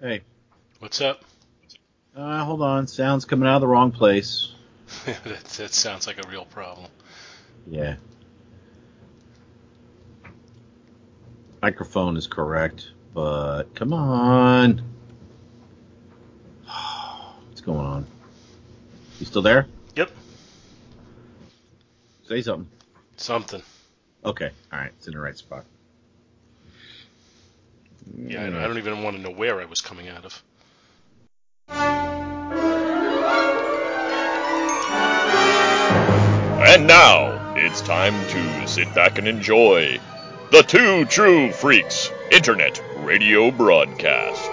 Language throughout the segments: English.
Hey. What's up? Hold on. Sound's coming out of the wrong place. That sounds like a real problem. Yeah. Microphone is correct, but come on. What's going on? You still there? Yep. Say something. Something. Okay. All right. It's in the right spot. Yeah, I don't even want to know where I was coming out of. And now, it's time to sit back and enjoy the Two True Freaks Internet Radio Broadcast.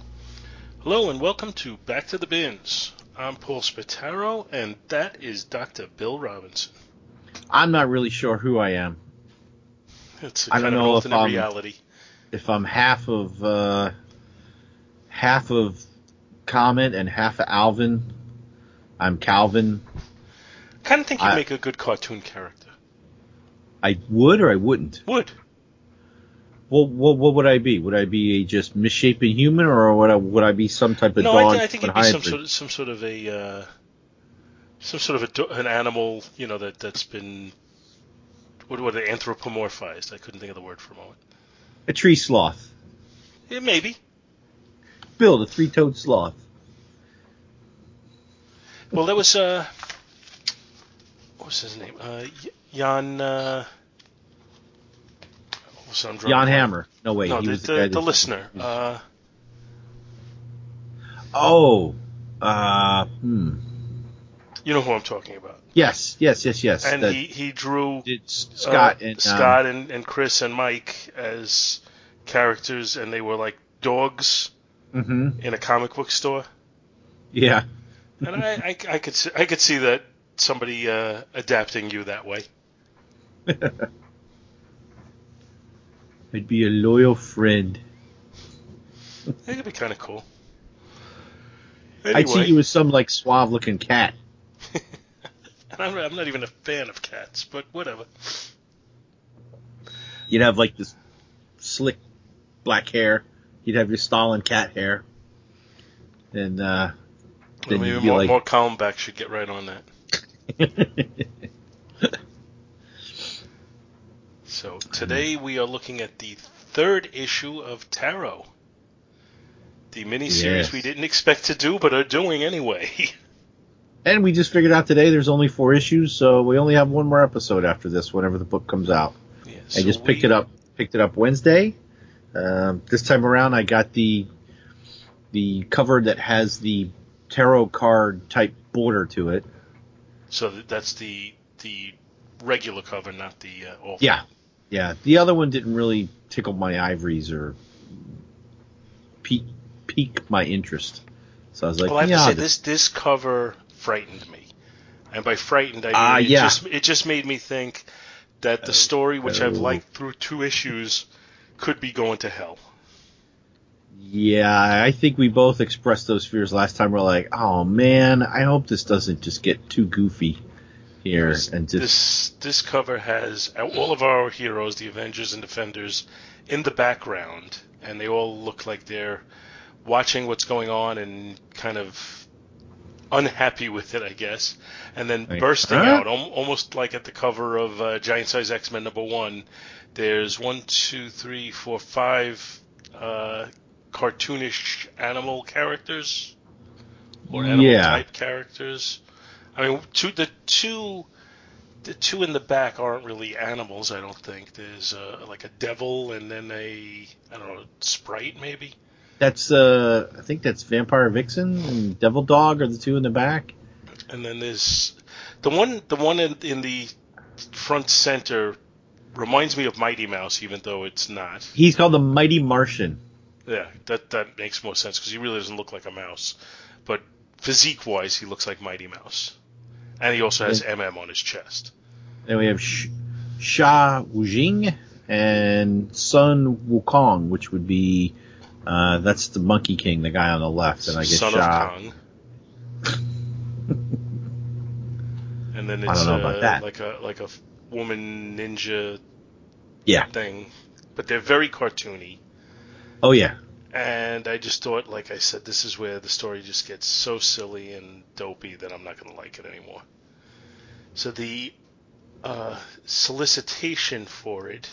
Hello and welcome to Back to the Bins. I'm Paul Spataro, and that is Dr. Bill Robinson. I'm not really sure who I am. It's a kind of alternate reality. If I'm half of Comet and half of Alvin, I'm Calvin. I kind of think you'd make a good cartoon character. I would or I wouldn't? Would. Well, what would I be? Would I be just misshapen human, or would I be some type of dog? No, I think it'd be some sort of an animal, you know, that's been anthropomorphized. I couldn't think of the word for a moment. A tree sloth. Yeah, maybe. Bill, a three-toed sloth. Well, that was what was his name? Jan. Jan Hammer. No, wait. No, he was the listener. You know who I'm talking about. Yes. And he drew Scott and Chris and Mike as characters, and they were like dogs in a comic book store. Yeah. And I could see that somebody adapting you that way. I'd be a loyal friend. That'd be kind of cool. Anyway. I'd see you as some like suave-looking cat. And I'm not even a fan of cats, but whatever. You'd have like this slick black hair. You'd have your Stalin cat hair, and then maybe more Kalmbach should get right on that. So today we are looking at the third issue of Tarot, the miniseries we didn't expect to do but are doing anyway. And we just figured out today there's only 4 issues, so we only have one more episode after this whenever the book comes out. Yeah, so I just picked it up Wednesday. This time around I got the cover that has the tarot card type border to it. So that's the regular cover, not the alternate. Yeah. Yeah, the other one didn't really tickle my ivories or pique my interest. So I was like, well, I have to say, this cover frightened me. And by frightened, I mean it just made me think that the story, which I've liked through 2 issues, could be going to hell. Yeah, I think we both expressed those fears last time. We're like, oh, man, I hope this doesn't just get too goofy. Here and this cover has all of our heroes, the Avengers and Defenders, in the background, and they all look like they're watching what's going on and kind of unhappy with it, I guess, and then bursting out, almost like at the cover of Giant Size X-Men #1. There's 1, 2, 3, 4, 5 cartoonish animal characters or animal-type characters. I mean, the two in the back aren't really animals, I don't think. There's like a devil and then a sprite maybe. That's I think that's Vampire Vixen and Devil Dog are the two in the back. And then there's the one in the front center reminds me of Mighty Mouse, even though it's not. He's called the Mighty Martian. Yeah, that makes more sense because he really doesn't look like a mouse, but physique-wise, he looks like Mighty Mouse, and he also has MM on his chest. And we have Sha Wujing and Sun Wukong, which would be that's the Monkey King, the guy on the left, and I guess Son Sha. Of Kong. And then it's like a woman ninja thing, but they're very cartoony. Oh yeah. And I just thought, like I said, this is where the story just gets so silly and dopey that I'm not going to like it anymore. So the solicitation for it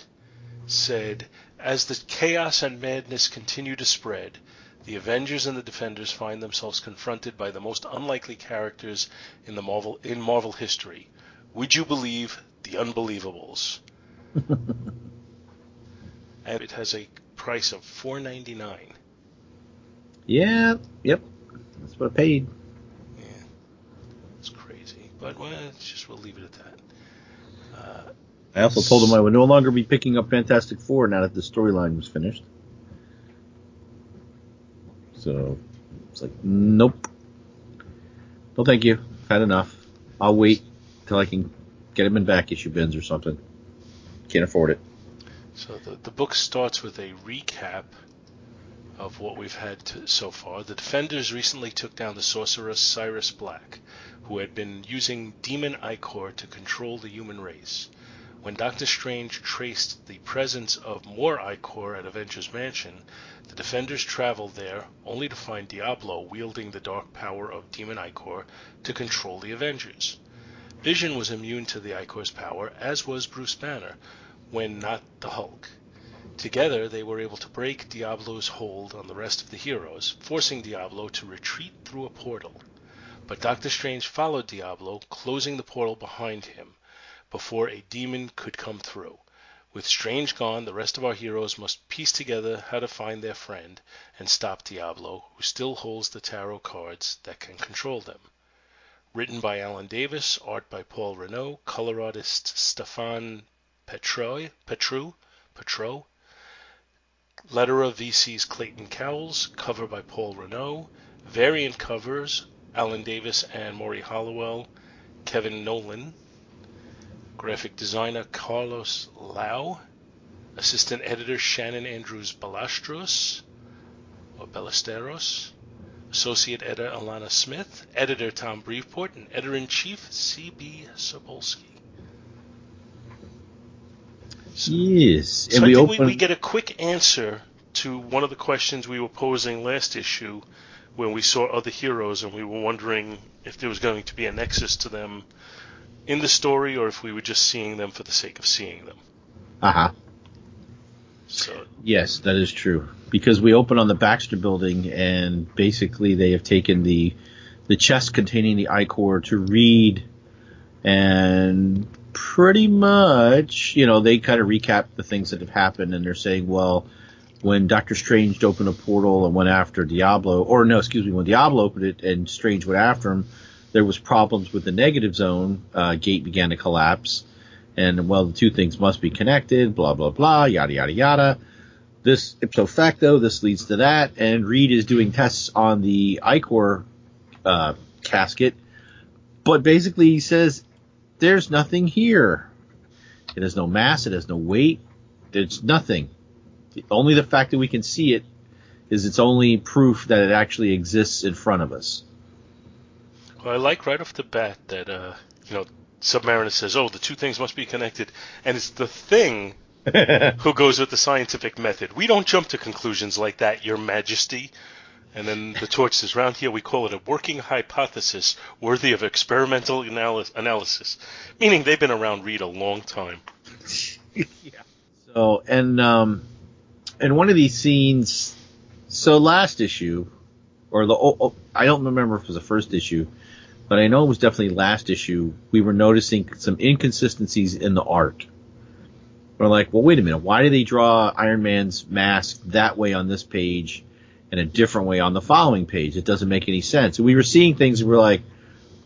said, as the chaos and madness continue to spread, the Avengers and the Defenders find themselves confronted by the most unlikely characters in the Marvel history. Would you believe the unbelievables? And it has a price of $4.99. Yeah, yep. That's what I paid. Yeah. It's crazy. But we'll leave it at that. I also told him I would no longer be picking up Fantastic Four now that the storyline was finished. So it's like, nope. No, thank you. I've had enough. I'll wait till I can get him in back issue bins or something. Can't afford it. So the book starts with a recap of what we've had so far. The Defenders recently took down the sorceress Cyrus Black, who had been using Demon Ichor to control the human race. When Doctor Strange traced the presence of more Ichor at Avengers Mansion, the Defenders traveled there only to find Diablo wielding the dark power of Demon Ichor to control the Avengers. Vision was immune to the Ichor's power, as was Bruce Banner, when not the Hulk. Together, they were able to break Diablo's hold on the rest of the heroes, forcing Diablo to retreat through a portal. But Doctor Strange followed Diablo, closing the portal behind him, before a demon could come through. With Strange gone, the rest of our heroes must piece together how to find their friend and stop Diablo, who still holds the tarot cards that can control them. Written by Alan Davis, art by Paul Renaud, color artist Stefan Petro, letterer VC's Clayton Cowles, cover by Paul Renaud, variant covers Alan Davis and Maury Hollowell, Kevin Nolan, graphic designer Carlos Lau, assistant editor Shannon Andrews Ballesteros, associate editor Alana Smith, editor Tom Breeveport, and editor-in-chief C.B. Sobolski. So, yes. And so I think we get a quick answer to one of the questions we were posing last issue when we saw other heroes and we were wondering if there was going to be a nexus to them in the story or if we were just seeing them for the sake of seeing them. Uh-huh. So, yes, that is true. Because we open on the Baxter Building and basically they have taken the chest containing the Ichor to Reed and... pretty much, they kind of recap the things that have happened, and they're saying, well, when Doctor Strange opened a portal and went after Diablo, when Diablo opened it and Strange went after him, there was problems with the negative zone, gate began to collapse, and, well, the two things must be connected, blah, blah, blah, yada, yada, yada. This, ipso facto, this leads to that, and Reed is doing tests on the Ichor casket, but basically he says... there's nothing here. It has no mass. It has no weight. There's nothing. Only the fact that we can see it is its only proof that it actually exists in front of us. Well, I like right off the bat that, Submariner says, the two things must be connected. And it's the Thing who goes with the scientific method. We don't jump to conclusions like that, Your Majesty. And then the Torch says, round here we call it a working hypothesis worthy of experimental analysis. Meaning they've been around Reed a long time. Yeah. So, and one of these scenes, so last issue, or I don't remember if it was the first issue, but I know it was definitely last issue, we were noticing some inconsistencies in the art. We're like, well, wait a minute, why do they draw Iron Man's mask that way on this page? In a different way on the following page. It doesn't make any sense. And we were seeing things and we're like,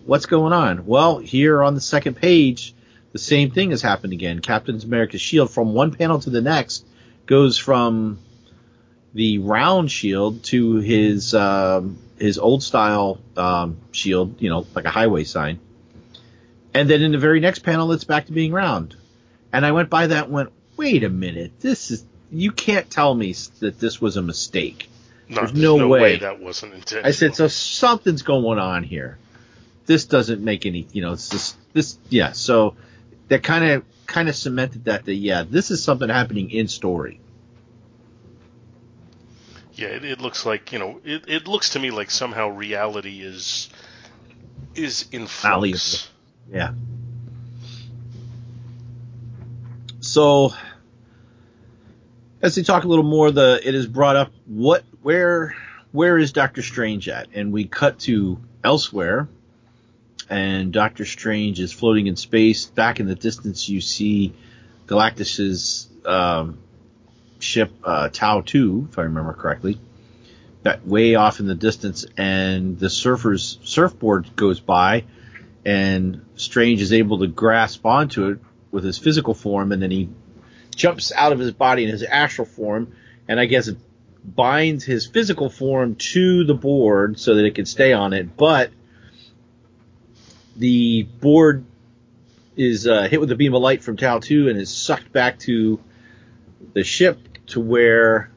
what's going on? Well, here on the second page, the same thing has happened again. Captain America's shield, from one panel to the next, goes from the round shield to his old style shield, you know, like a highway sign. And then in the very next panel, it's back to being round. And I went by that and went, wait a minute, this is, you can't tell me that this was a mistake. There's no way that wasn't intentional. I said, so something's going on here. This doesn't make any, you know, it's just, this, yeah. So that kind of cemented that, yeah, this is something happening in story. Yeah, it looks like, you know, it looks to me like somehow reality is in flux. Yeah. So, as they talk a little more, it is brought up where is Doctor Strange at? And we cut to elsewhere, and Doctor Strange is floating in space. Back in the distance, you see Galactus's ship, Tau 2, if I remember correctly, that way off in the distance, and the surfer's surfboard goes by, and Strange is able to grasp onto it with his physical form, and then he jumps out of his body in his astral form, and I guess it binds his physical form to the board so that it can stay on it, but the board is hit with a beam of light from Tau 2 and is sucked back to the ship, to where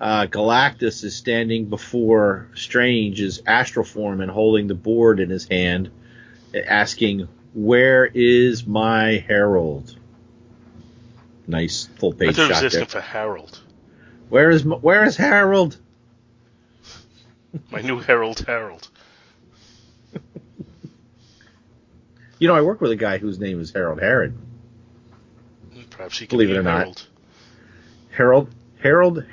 Galactus is standing before Strange's astral form and holding the board in his hand, asking, "Where is my Herald?" Nice full page shot. I thought he was asking for Harold. Where is Harold? My new Harold. You know, I work with a guy whose name is Harold Harrod. Perhaps he can believe it or not. Harold Harrod.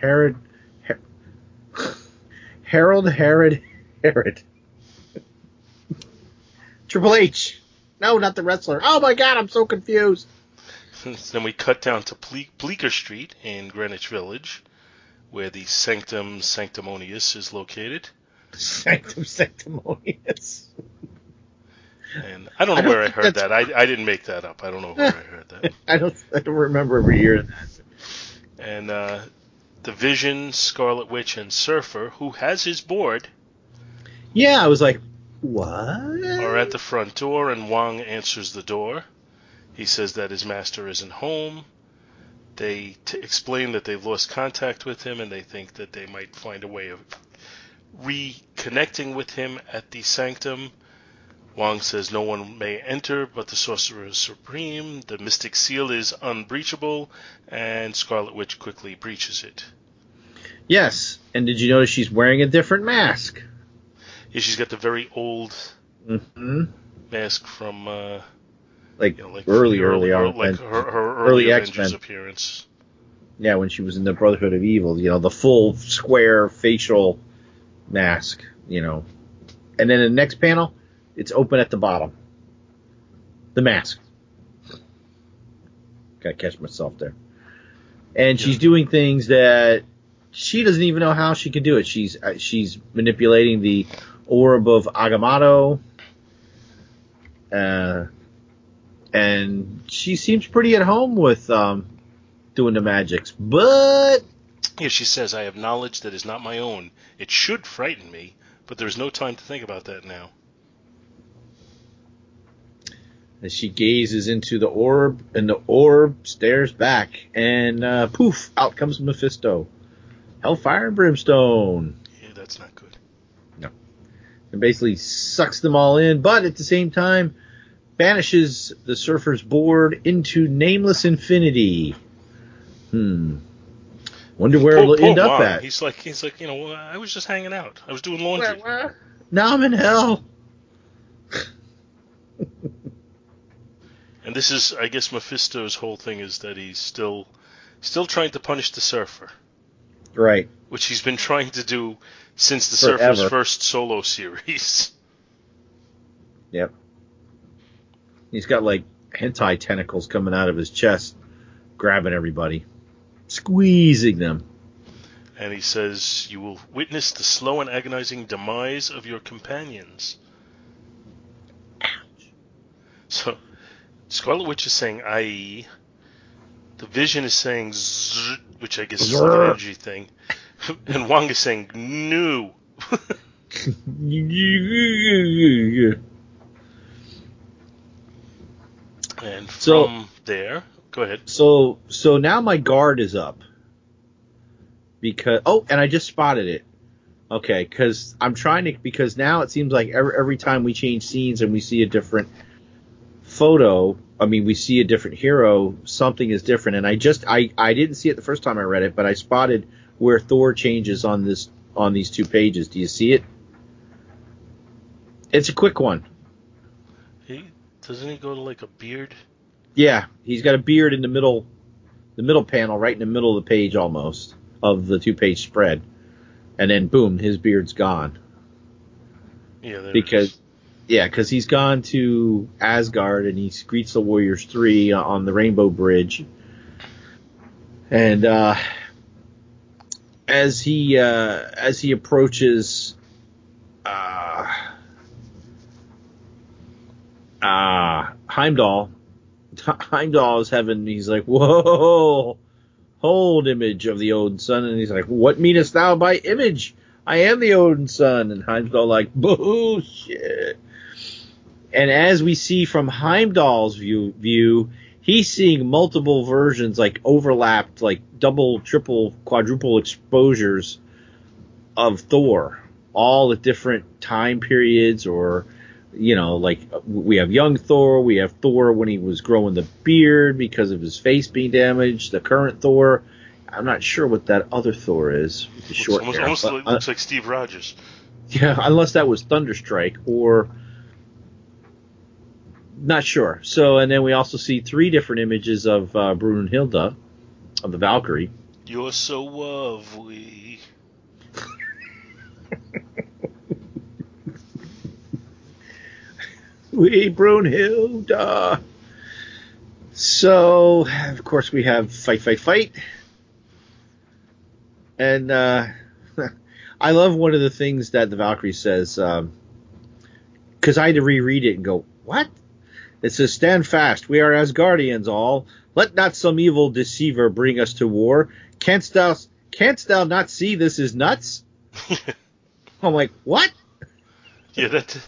Triple H. No, not the wrestler. Oh my God, I'm so confused. Then we cut down to Bleecker Street in Greenwich Village, where the Sanctum Sanctimonious is located. Sanctum Sanctimonious. And I don't know where I heard that. I didn't make that up. I don't know where I heard that. I don't remember every year that. And the Vision, Scarlet Witch, and Surfer, who has his board. Yeah, I was like, what? Are at the front door, and Wong answers the door. He says that his master isn't home. They explain that they've lost contact with him, and they think that they might find a way of reconnecting with him at the Sanctum. Wong says no one may enter but the Sorcerer Supreme, the Mystic Seal is unbreachable, and Scarlet Witch quickly breaches it. Yes, and did you notice she's wearing a different mask? Yeah, she's got the very old mask from... early Avengers appearance. Yeah, when she was in the Brotherhood of Evil, you know, the full square facial mask, you know. And then the next panel, it's open at the bottom. The mask. Gotta catch myself there. And she's doing things that she doesn't even know how she can do it. She's manipulating the orb of Agamotto. And she seems pretty at home with doing the magics. But... yeah, she says, I have knowledge that is not my own. It should frighten me, but there's no time to think about that now. As she gazes into the orb, and the orb stares back. And poof, out comes Mephisto. Hellfire and brimstone. Yeah, that's not good. No. And basically sucks them all in, but at the same time, banishes the surfer's board into nameless infinity. Wonder where it'll end up at. He's like, you know, I was just hanging out. I was doing laundry. Now I'm in hell. And this is, I guess, Mephisto's whole thing is that he's still trying to punish the surfer. Right. Which he's been trying to do since the surfer's first solo series. Yep. He's got, like, hentai tentacles coming out of his chest, grabbing everybody, squeezing them. And he says, you will witness the slow and agonizing demise of your companions. Scarlet Witch is saying IE. The Vision is saying Z, which I guess is like an energy thing. And Wong is saying new. And from there, go ahead. So now my guard is up. Because and I just spotted it. Okay, because I'm trying to, because now it seems like every time we change scenes and we see a different photo, I mean, we see a different hero, something is different. And I just, I didn't see it the first time I read it, but I spotted where Thor changes on this, on these two pages. Do you see it? It's a quick one. Doesn't he go to like a beard? Yeah, he's got a beard in the middle panel, right in the middle of the page almost, of the two-page spread. And then, boom, his beard's gone. Yeah, there because, it is. Yeah, because he's gone to Asgard, and he greets the Warriors 3 on the Rainbow Bridge. And as he approaches Heimdall, Heimdall is having, he's like, whoa. Hold image of the Odin Sun, and he's like, what meanest thou by image? I am the Odin Sun. And Heimdall like, bullshit. And as we see from Heimdall's view, he's seeing multiple versions, like overlapped, like double, triple, quadruple exposures of Thor, all at different time periods, or, you know, like we have young Thor, we have Thor when he was growing the beard because of his face being damaged, the current Thor. I'm not sure what that other Thor is. With the short hair. Almost looks like Steve Rogers. Yeah, unless that was Thunderstrike or... Not sure. So, and then we also see three different images of Brunhilde, of the Valkyrie. You're so lovely. We Brunhilde. So, of course, we have fight. And I love one of the things that the Valkyrie says, because I had to reread it and go, what? It says, stand fast. We are Asgardians all. Let not some evil deceiver bring us to war. Canst thou not see this is nuts? I'm like, what? Yeah, that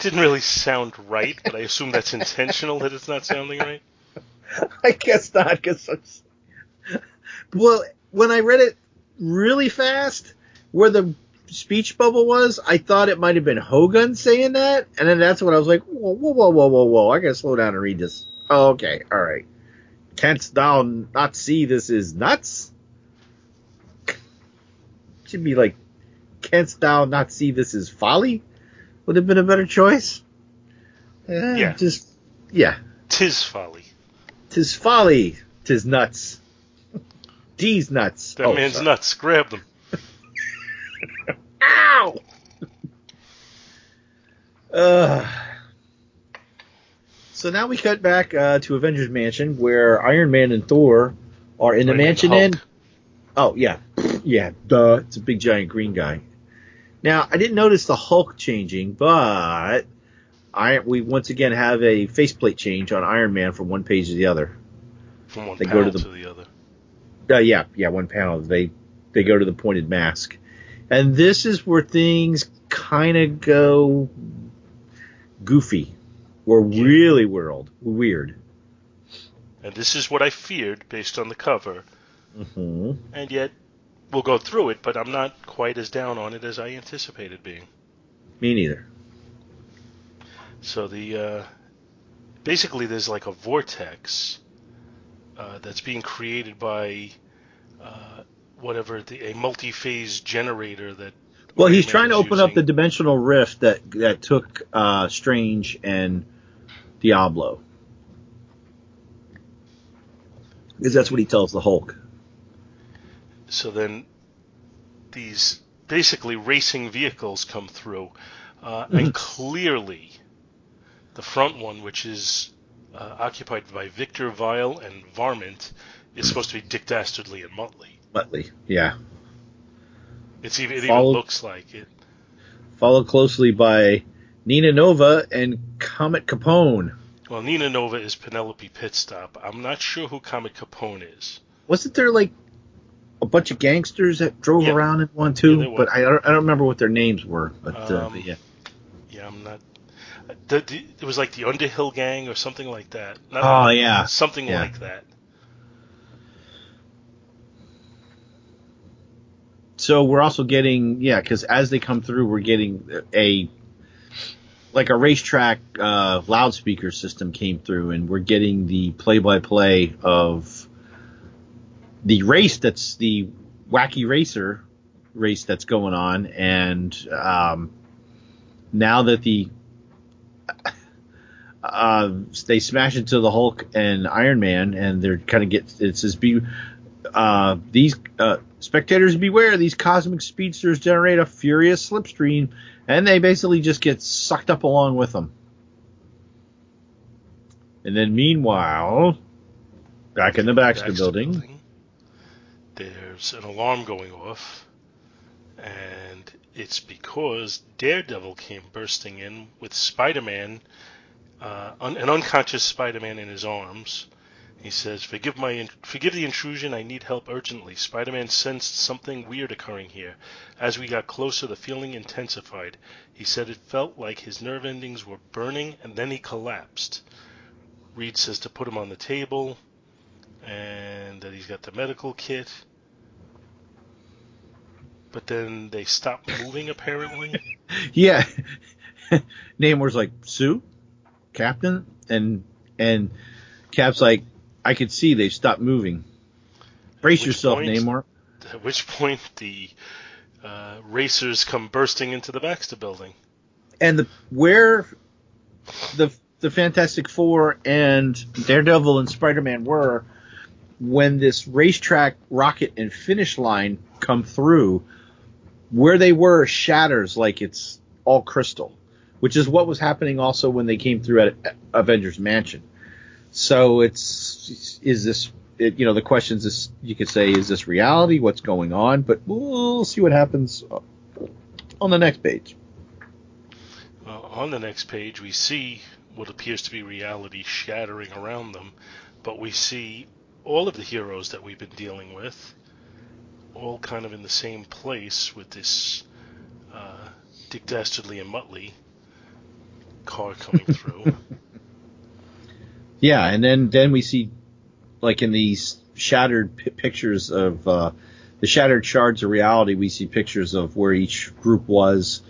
didn't really sound right, but I assume that's intentional that it's not sounding right. I guess not, because well, when I read it really fast, where the speech bubble was, I thought it might have been Hogan saying that, and then that's when I was like, whoa, I gotta slow down and read this. Oh, okay, all right. Canst thou not see this is nuts? It should be like, canst thou not see this is folly? Would have been a better choice. Yeah. Just, yeah. Tis folly. Tis nuts. D's nuts. That man's sorry. Nuts. Grab them. Ow! So now we cut back to Avengers Mansion, where Iron Man and Thor are in the mansion. And oh, yeah. Yeah, duh. It's a big, giant green guy. Now, I didn't notice the Hulk changing, but we once again have a faceplate change on Iron Man from one page to the other. From one panel to the other. Yeah, one panel. They go to the pointed mask. And this is where things kind of go goofy or really weird. And this is what I feared based on the cover. Mm-hmm. And yet... We'll go through it, but I'm not quite as down on it as I anticipated being. Me neither. So the basically there's like a vortex that's being created by a multi-phase generator that. Well, he's trying to open up the dimensional rift that took Strange and Diablo, because that's what he tells the Hulk. So then these basically racing vehicles come through, and clearly the front one, which is occupied by Victor Vile and Varmint, is supposed to be Dick Dastardly and Muttley. Muttley, yeah. It even looks like it. Followed closely by Nina Nova and Comet Capone. Well, Nina Nova is Penelope Pitstop. I'm not sure who Comet Capone is. Wasn't there like a bunch of gangsters that drove around in one too? Yeah, but I don't remember what their names were. But yeah. Yeah, I'm not. It was like the Underhill Gang or something like that. Something like that. So we're also getting, because as they come through, we're getting a racetrack loudspeaker system came through, and we're getting the play-by-play of the race that's the wacky racer race that's going on. And now that they smash into the Hulk and Iron Man, and they're kind of spectators beware, these cosmic speedsters generate a furious slipstream, and they basically just get sucked up along with them. And then meanwhile, back in the Baxter building, there's an alarm going off, and it's because Daredevil came bursting in with Spider-Man, an unconscious Spider-Man in his arms. He says, "Forgive the intrusion. I need help urgently. Spider-Man sensed something weird occurring here. As we got closer, the feeling intensified. He said it felt like his nerve endings were burning, and then he collapsed. Reed says to put him on the table, and that he's got the medical kit. But then they stopped moving, apparently. Yeah. Namor's like, Sue, Captain, and Cap's like, I could see they stopped moving. Brace yourself, Namor. At which point the racers come bursting into the Baxter building. And where the Fantastic Four and Daredevil and Spider-Man were when this racetrack rocket and finish line come through, where they were shatters like it's all crystal, which is what was happening also when they came through at Avengers Mansion. So the question is, you could say, is this reality? What's going on? But we'll see what happens on the next page. Well, on the next page, we see what appears to be reality shattering around them, but we see all of the heroes that we've been dealing with all kind of in the same place with this Dick Dastardly and Muttley car coming through. Yeah, and then we see, like in these shattered pictures of the shattered shards of reality, we see pictures of where each group was.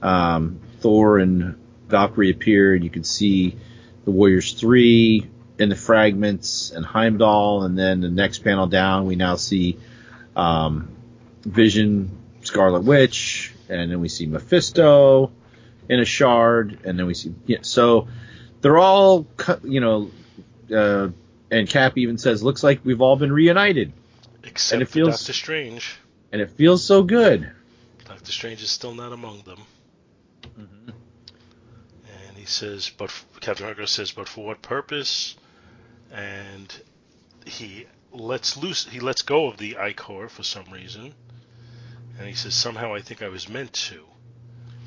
Thor and Valkyrie appeared. You can see the Warriors 3 and the fragments and Heimdall. And then the next panel down, we now see Vision, Scarlet Witch, and then we see Mephisto in a shard. And then we see they're all, and Cap even says, looks like we've all been reunited. Except Doctor Strange. And it feels so good. Doctor Strange is still not among them. Mm-hmm. And he says, Captain America says, but for what purpose? And he lets go of the Ichor for some reason. And he says, somehow I think I was meant to.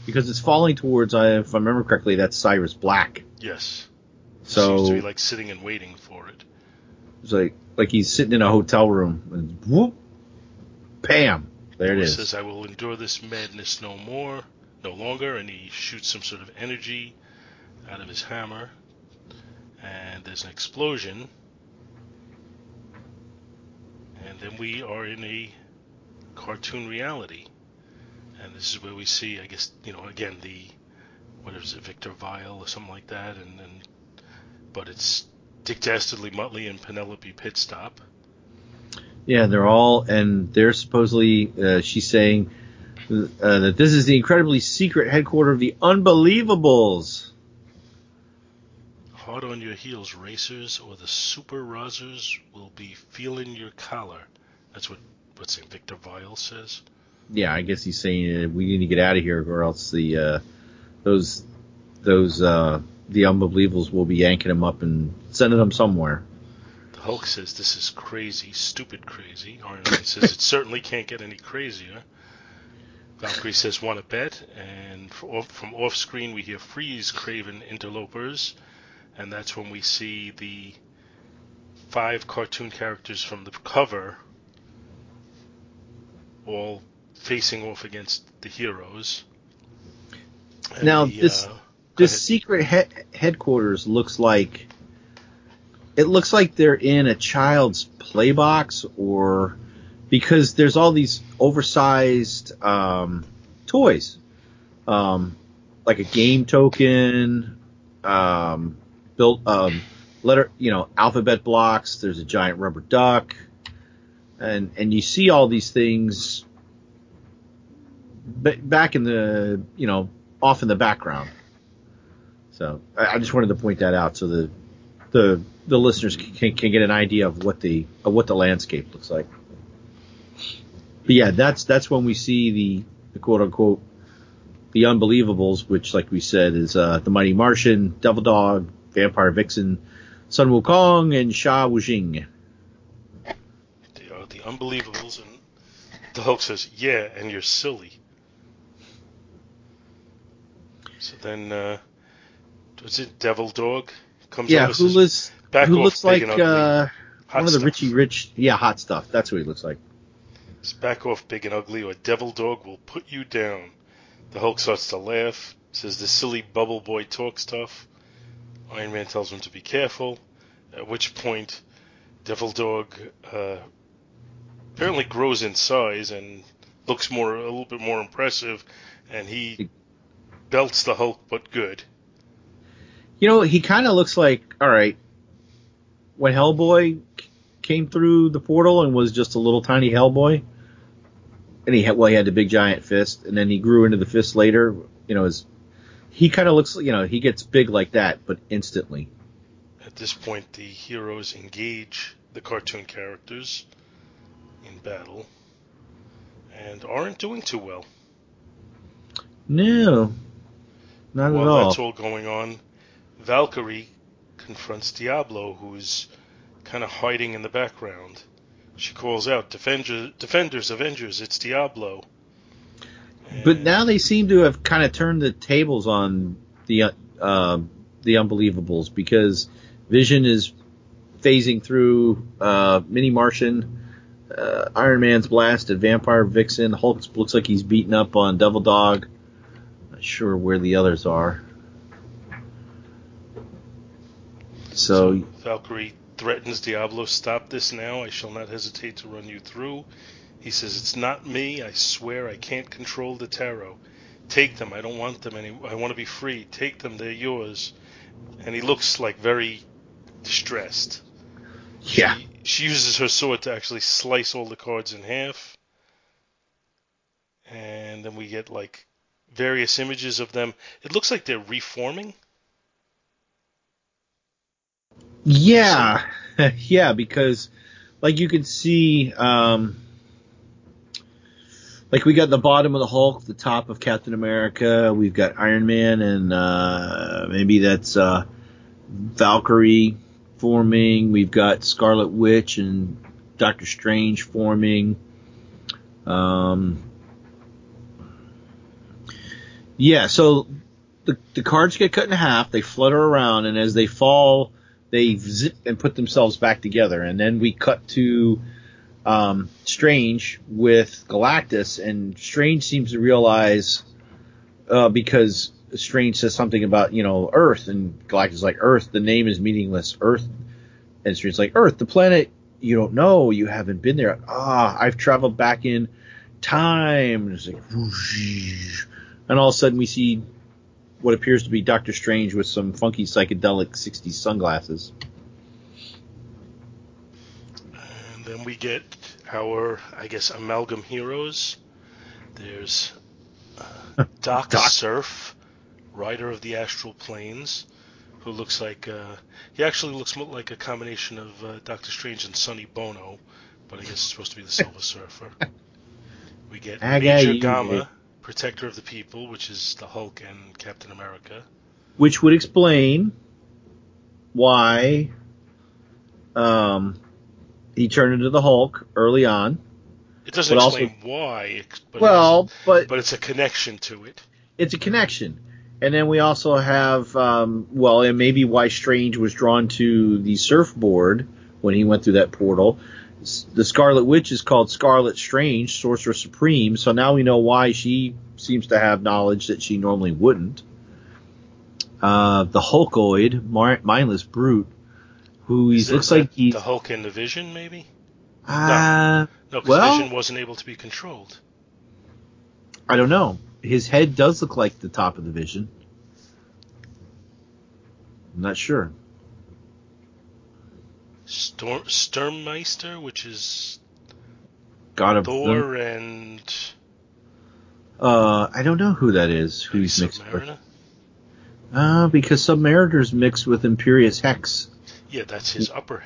Because it's falling towards, if I remember correctly, that's Cyrus Black. Yes. So, seems to be like sitting and waiting for it. It's like he's sitting in a hotel room and whoop, bam, there it is. He says, I will endure this madness no longer, and he shoots some sort of energy out of his hammer, and there's an explosion, and then we are in a cartoon reality. And this is where we see, I guess, again, Victor Vile or something like that. But it's Dick Dastardly, Muttley, and Penelope Pitstop. Yeah, they're supposedly, she's saying that this is the incredibly secret headquarters of the Unbelievables. Hard on your heels, racers, or the super risers will be feeling your collar. That's what St. Victor Vile says. Yeah, I guess he's saying we need to get out of here, or else the the Unbelievables will be yanking them up and sending them somewhere. The Hulk says this is crazy, stupid crazy. Iron Man says it certainly can't get any crazier. Valkyrie says want a bet, and from off screen we hear freeze, Craven interlopers, and that's when we see the 5 cartoon characters from the cover all facing off against the heroes. And now this secret headquarters looks like they're in a child's play box, or because there's all these oversized toys, like a game token, alphabet blocks. There's a giant rubber duck, and you see all these things back in the off in the background. So I just wanted to point that out so the listeners can get an idea of what the landscape looks like. But yeah, that's when we see the quote unquote the Unbelievables, which, like we said, is the Mighty Martian, Devil Dog, Vampire Vixen, Sun Wukong, and Sha Wujing. They are the Unbelievables, and the Hulk says, "Yeah, and you're silly." So then, was it Devil Dog? Who looks like one of the Richie Rich, hot stuff. That's who he looks like. It's back off big and ugly, or Devil Dog will put you down. The Hulk starts to laugh, says the silly bubble boy talks tough. Iron Man tells him to be careful, at which point Devil Dog apparently grows in size and looks a little bit more impressive, and he belts the Hulk, but good. He kind of looks like, all right, when Hellboy came through the portal and was just a little tiny Hellboy, and he had the big giant fist, and then he grew into the fist later. He kind of looks, he gets big like that, but instantly. At this point, the heroes engage the cartoon characters in battle, and aren't doing too well. No, not at all. While that's all going on, Valkyrie confronts Diablo, who's kind of hiding in the background. She calls out, "Defenders, Avengers, it's Diablo." And but now they seem to have kind of turned the tables on the Unbelievables, because Vision is phasing through Mini Martian, Iron Man's blasted, Vampire Vixen, Hulk looks like he's beaten up on Devil Dog. Not sure where the others are. So Valkyrie threatens Diablo, "Stop this now. I shall not hesitate to run you through." He says, "It's not me. I swear I can't control the tarot. Take them. I don't want them any. I want to be free. Take them. They're yours." And he looks like very distressed. Yeah. She uses her sword to actually slice all the cards in half. And then we get like various images of them. It looks like they're reforming. Yeah, because like you can see, like we got the bottom of the Hulk, the top of Captain America, we've got Iron Man, and maybe that's Valkyrie forming. We've got Scarlet Witch and Doctor Strange forming. So the cards get cut in half, they flutter around, and as they fall, they zip and put themselves back together. And then we cut to Strange with Galactus, and Strange seems to realize because Strange says something about, Earth, and Galactus is like, "Earth, the name is meaningless. Earth." And Strange's like, "Earth, the planet you don't know, you haven't been there. I've traveled back in time." And it's like, whoosh. And all of a sudden we see what appears to be Doctor Strange with some funky psychedelic 60s sunglasses. And then we get our, amalgam heroes. There's Doc Surf, Rider of the Astral Planes, who looks like, he actually looks more like a combination of Doctor Strange and Sonny Bono, but I guess it's supposed to be the Silver Surfer. We get Major Gamma, Protector of the People, which is the Hulk and Captain America. Which would explain why he turned into the Hulk early on. It doesn't explain why. But it's a connection to it. It's a connection. And then we also have, well, and maybe why Strange was drawn to the surfboard when he went through that portal. The Scarlet Witch is called Scarlet Strange, Sorcerer Supreme, so now we know why she seems to have knowledge that she normally wouldn't. The Hulkoid, mindless brute, who looks like he's... The Hulk and the Vision, maybe? No, because Vision wasn't able to be controlled. I don't know. His head does look like the top of the Vision. I'm not sure. Sturmmeister, which is God of Thor and... I don't know who that is. Who he's mixed with? Because Submariner's mixed with Imperious Hex. Yeah, that's his upper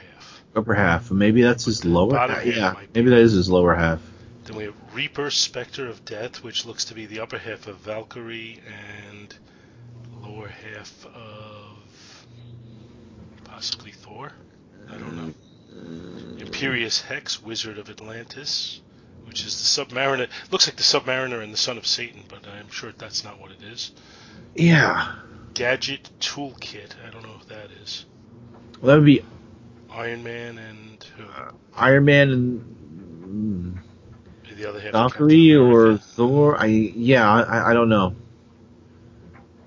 half. Maybe that's his lower half. Yeah, maybe that is his lower half. Then we have Reaper, Spectre of Death, which looks to be the upper half of Valkyrie and lower half of possibly Thor. I don't know. Imperious Hex, Wizard of Atlantis, which is the Submariner. Looks like the Submariner and the Son of Satan, but I'm sure that's not what it is. Yeah. Gadget Toolkit. I don't know who that is. Well, that would be Iron Man and who? Iron Man and the other half. Valkyrie or Thor? I don't know.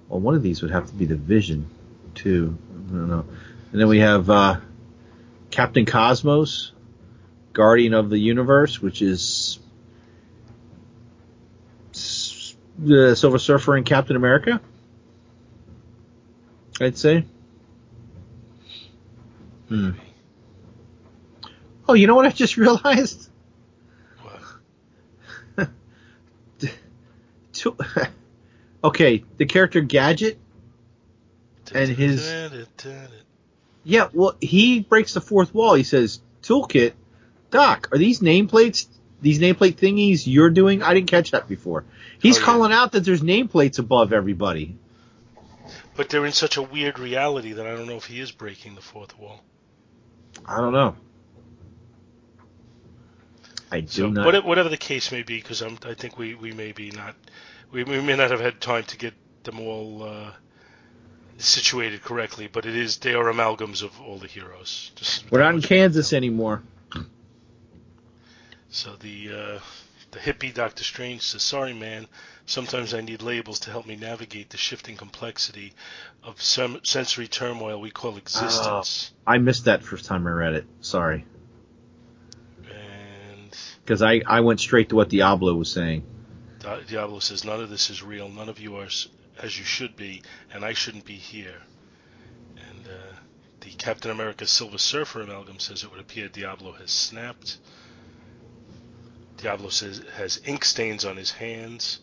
Well, one of these would have to be the Vision, too. I don't know. And then we have Captain Cosmos, Guardian of the Universe, which is the Silver Surfer and Captain America, I'd say. Oh, you know what I just realized? What? Okay, the character Gadget and his... Yeah, well, he breaks the fourth wall. He says, Toolkit, Doc, are these nameplate thingies you're doing? I didn't catch that before. He's calling out that there's nameplates above everybody. But they're in such a weird reality that I don't know if he is breaking the fourth wall. I don't know. I do not. Whatever the case may be, because I think we may not have had time to get them all situated correctly, but they are amalgams of all the heroes. We're not in Kansas anymore. So the hippie Doctor Strange says, "Sorry, man. Sometimes I need labels to help me navigate the shifting complexity of some sensory turmoil we call existence." I missed that first time I read it. Sorry. Because I went straight to what Diablo was saying. Diablo says, "None of this is real. None of you are as you should be, and I shouldn't be here." And the Captain America Silver Surfer amalgam says, "It would appear Diablo has snapped." Diablo says, "Has ink stains on his hands.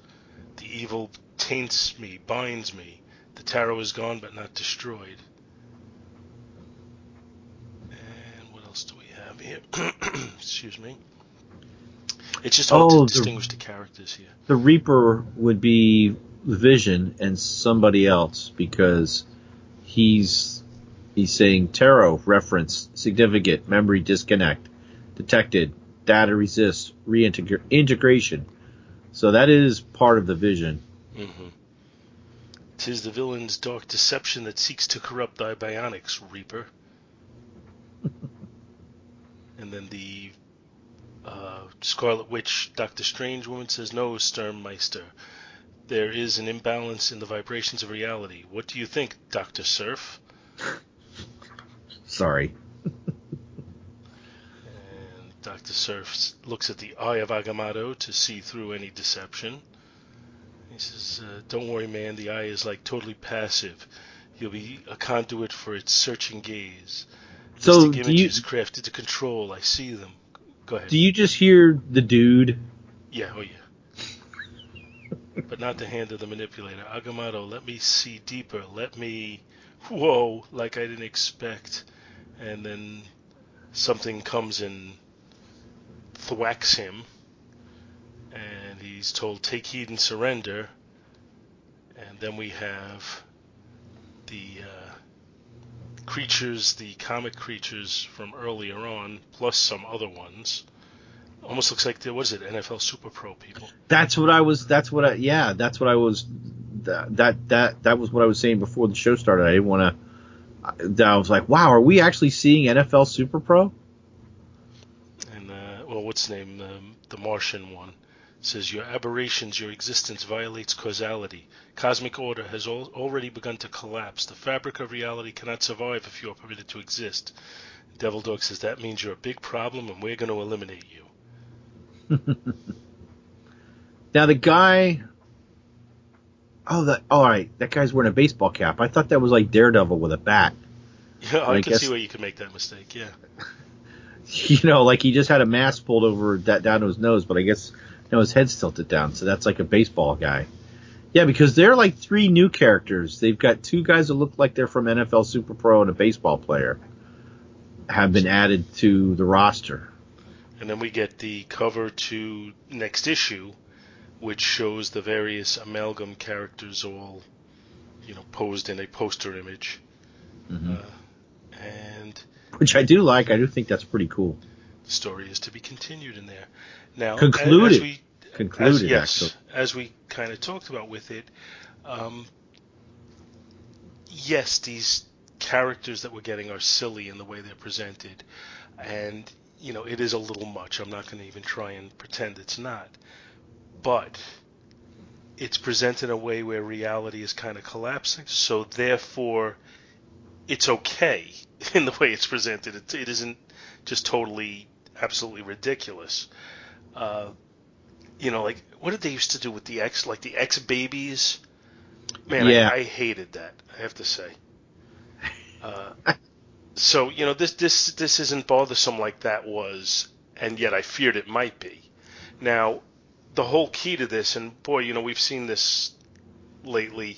The evil taints me, binds me. The tarot is gone but not destroyed." And what else do we have here? Excuse me. It's just hard to distinguish the characters here. The Reaper would be Vision and somebody else, because he's saying tarot, reference, significant, memory disconnect, detected, data resist, reintegration. So that is part of the Vision. Mm-hmm. "'Tis the villain's dark deception that seeks to corrupt thy bionics, Reaper." And then the Scarlet Witch, Doctor Strange woman says, "No, Sturmmeister. There is an imbalance in the vibrations of reality. What do you think, Dr. Surf?" Sorry. Dr. Surf looks at the Eye of Agamotto to see through any deception. He says, "Don't worry, man. The Eye is like totally passive. You'll be a conduit for its searching gaze. So mystic images crafted to control. I see them." Go ahead. Do you just hear the dude? Yeah, oh yeah. "But not the hand of the manipulator. Agamotto, let me see deeper. Let me... Whoa, like I didn't expect." And then something comes in... thwacks him, and he's told, "Take heed and surrender." And then we have the creatures, the comic creatures from earlier on, plus some other ones. Almost looks like NFL Super Pro people. That's what I was. That's what I. Yeah, that's what I was that was what I was saying before the show started. I didn't want to. I was like, wow, are we actually seeing NFL Super Pro? And what's his name? The Martian one. Says your aberrations, your existence violates causality. Cosmic order has already begun to collapse. The fabric of reality cannot survive if you are permitted to exist. Devil Dog says that means you're a big problem and we're going to eliminate you. Now the guy, that guy's wearing a baseball cap. I thought that was like Daredevil with a bat. Yeah, I can see where you could make that mistake. Yeah, like he just had a mask pulled over down to his nose, but I guess. No, his head's tilted down, so that's like a baseball guy. Yeah, because they're like three new characters. They've got two guys that look like they're from NFL Super Pro and a baseball player have been added to the roster. And then we get the cover to next issue, which shows the various amalgam characters all, posed in a poster image. Mm-hmm. Which I do like. I do think that's pretty cool. The story is to be continued in there. Now, as we kind of talked about with it, yes, these characters that we're getting are silly in the way they're presented, and it is a little much. I'm not going to even try and pretend it's not, but it's presented in a way where reality is kind of collapsing, so therefore, it's okay in the way it's presented. It isn't just totally, absolutely ridiculous. Like what did they used to do with the X, like the X babies? Man, yeah. I hated that, I have to say. So this isn't bothersome like that was, and yet I feared it might be. Now, the whole key to this, and boy, we've seen this lately,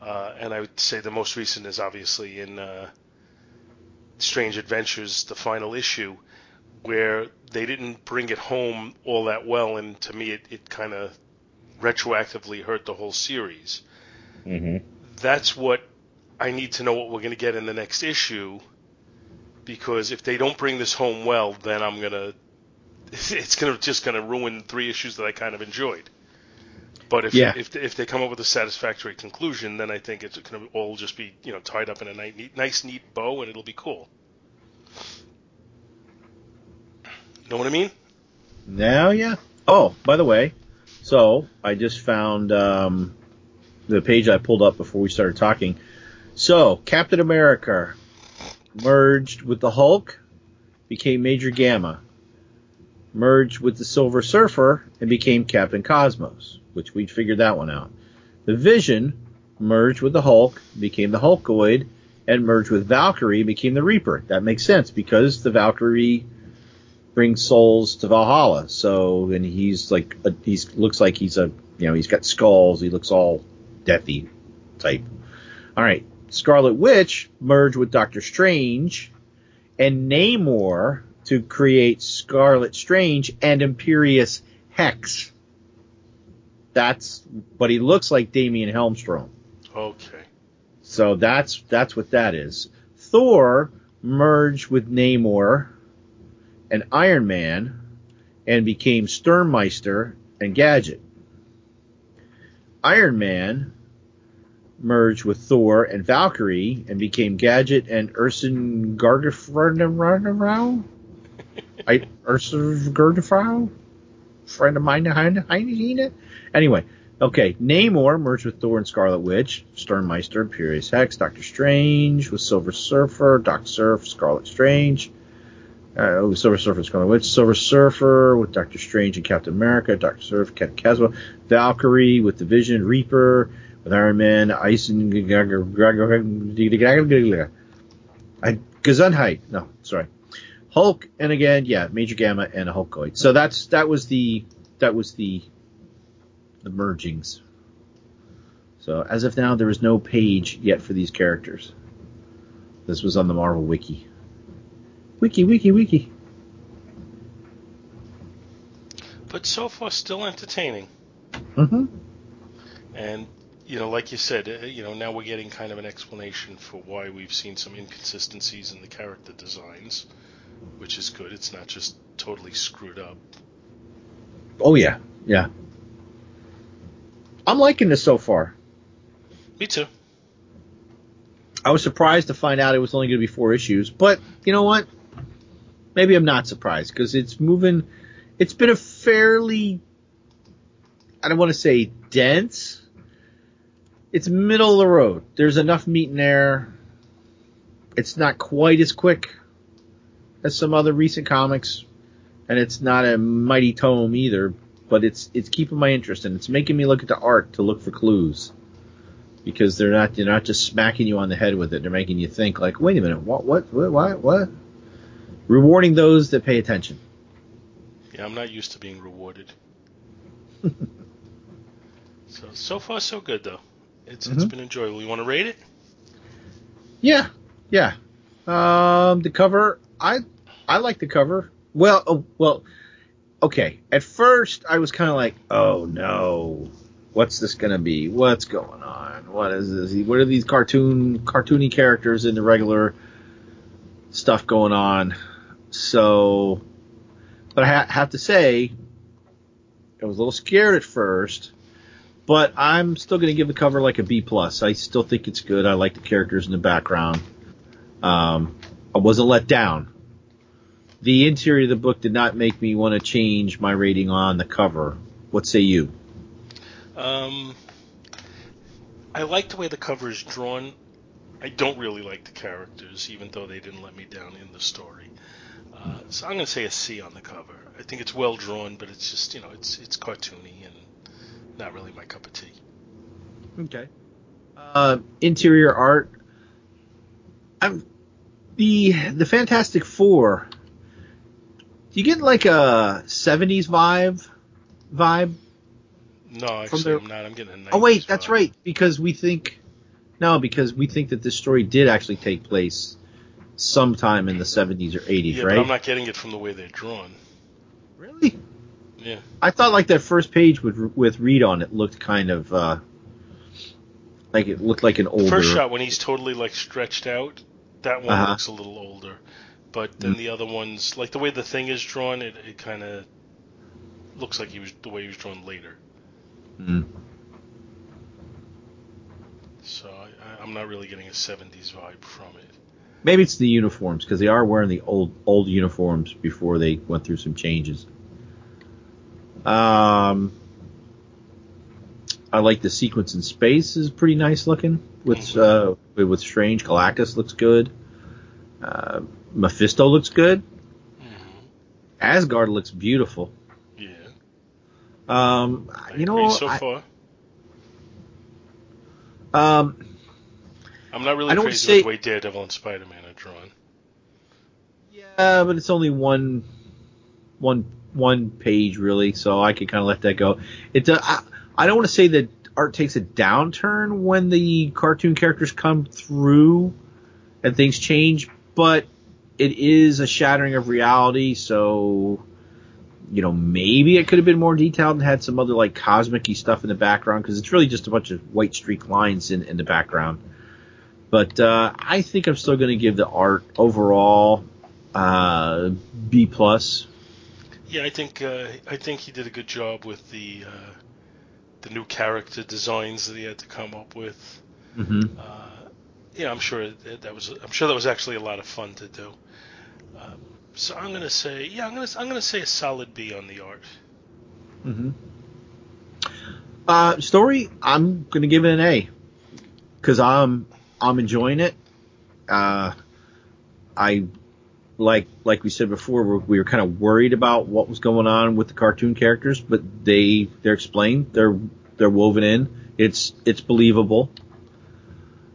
and I would say the most recent is obviously in Strange Adventures, the final issue, where they didn't bring it home all that well, and to me it kind of retroactively hurt the whole series. Mm-hmm. That's what I need to know what we're going to get in the next issue, because if they don't bring this home well, then it's just going to ruin three issues that I kind of enjoyed. But if they come up with a satisfactory conclusion, then I think it's going to all just be tied up in a nice neat bow, and it'll be cool. Know what I mean? Now, yeah. Oh, by the way, so I just found the page I pulled up before we started talking. So, Captain America merged with the Hulk, became Major Gamma. Merged with the Silver Surfer and became Captain Cosmos, which we'd figured that one out. The Vision merged with the Hulk, became the Hulkoid, and merged with Valkyrie, became the Reaper. That makes sense because the Valkyrie brings souls to Valhalla. So, and he's like, looks like he's a, he's got skulls. He looks all deathy type. All right. Scarlet Witch merged with Doctor Strange and Namor to create Scarlet Strange and Imperious Hex. But he looks like Damien Helmstrom. Okay. So that's what that is. Thor merged with Namor and Iron Man, and became Sturmmeister and Gadget. Iron Man merged with Thor and Valkyrie, and became Gadget and Ursin Gargafrau? Ursin Gargafrau? Friend of mine, anyway, okay, Namor merged with Thor and Scarlet Witch, Sturmmeister, Imperious Hex, Doctor Strange with Silver Surfer, Doc Surf, Scarlet Strange, Silver Surfer, Scarlet Witch, Silver Surfer with Doctor Strange and Captain America, Doctor Surf, Captain Caswell, Valkyrie with the Vision, Reaper with Iron Man, Hulk, and again, Major Gamma and a Hulkoid. So that was the mergings. So as of now, there is no page yet for these characters. This was on the Marvel Wiki. Wiki. But so far, still entertaining. Mm-hmm. And, like you said, now we're getting kind of an explanation for why we've seen some inconsistencies in the character designs, which is good. It's not just totally screwed up. Oh, yeah. I'm liking this so far. Me too. I was surprised to find out it was only going to be 4 issues, but you know what? Maybe I'm not surprised because it's moving. It's been a fairly, I don't want to say dense. It's middle of the road. There's enough meat in there. It's not quite as quick as some other recent comics, and it's not a mighty tome either, but it's keeping my interest, and it's making me look at the art to look for clues. Because they're not just smacking you on the head with it. They're making you think, like, wait a minute, what? Rewarding those that pay attention. Yeah, I'm not used to being rewarded. So far so good though. It's been enjoyable. You want to rate it? Yeah. The cover, I like the cover. Well, okay. At first, I was kind of like, oh no. What's this going to be? What's going on? What is this? What are these cartoony characters in the regular stuff going on? So, but I have to say, I was a little scared at first, but I'm still going to give the cover like a B+. I still think it's good. I like the characters in the background. I wasn't let down. The interior of the book did not make me want to change my rating on the cover. What say you? I like the way the cover is drawn. I don't really like the characters, even though they didn't let me down in the story. So I'm going to say a C on the cover. I think it's well drawn, but it's just, you know, it's cartoony and not really my cup of tea. Okay. Interior art. The Fantastic Four. Do you get like a 70s vibe? No, actually, I'm not. I'm getting a 90s. Oh, wait, that's vibe. Right. Because we think that this story did actually take place sometime in the 70s or 80s, yeah, right? But I'm not getting it from the way they're drawn. Really? Yeah. I thought like that first page with Reed on it looked kind of like it looked like an older. The first shot when he's totally like stretched out, that one looks a little older. But then the other ones, like the way the Thing is drawn, it kind of looks like he was drawn later. Mm. So I'm not really getting a 70s vibe from it. Maybe it's the uniforms, because they are wearing the old uniforms before they went through some changes. I like the sequence in space is pretty nice looking. With Strange, Galactus looks good. Mephisto looks good. Mm-hmm. Asgard looks beautiful. Yeah. You know, so far. I'm not really crazy with the way Daredevil and Spider-Man are drawn. Yeah, but it's only one page really, so I could kind of let that go. I don't want to say that art takes a downturn when the cartoon characters come through and things change, but it is a shattering of reality, so you know, maybe it could have been more detailed and had some other like cosmic-y stuff in the background, because it's really just a bunch of white streak lines in the background. But I think I'm still going to give the art overall B+. Yeah, I think he did a good job with the new character designs that he had to come up with. Mm-hmm. Yeah, I'm sure that was actually a lot of fun to do. So I'm gonna say, I'm gonna say a solid B on the art. Mm-hmm. Story, I'm gonna give it an A, because I'm enjoying it. I like we said before, we were kind of worried about what was going on with the cartoon characters, but they're explained, they're woven in. It's believable.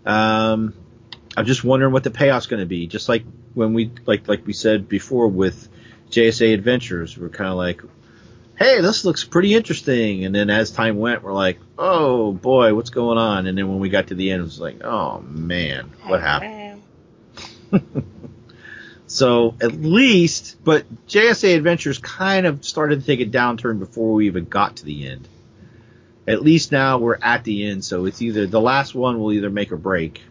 I'm just wondering what the payoff's gonna be, just like. When we like we said before with JSA Adventures, we're kind of like, hey, this looks pretty interesting. And then as time went, we're like, oh, boy, what's going on? And then when we got to the end, it was like, oh, man, what happened? So at least – but JSA Adventures kind of started to take a downturn before we even got to the end. At least now we're at the end, so it's either – the last one will either make or break.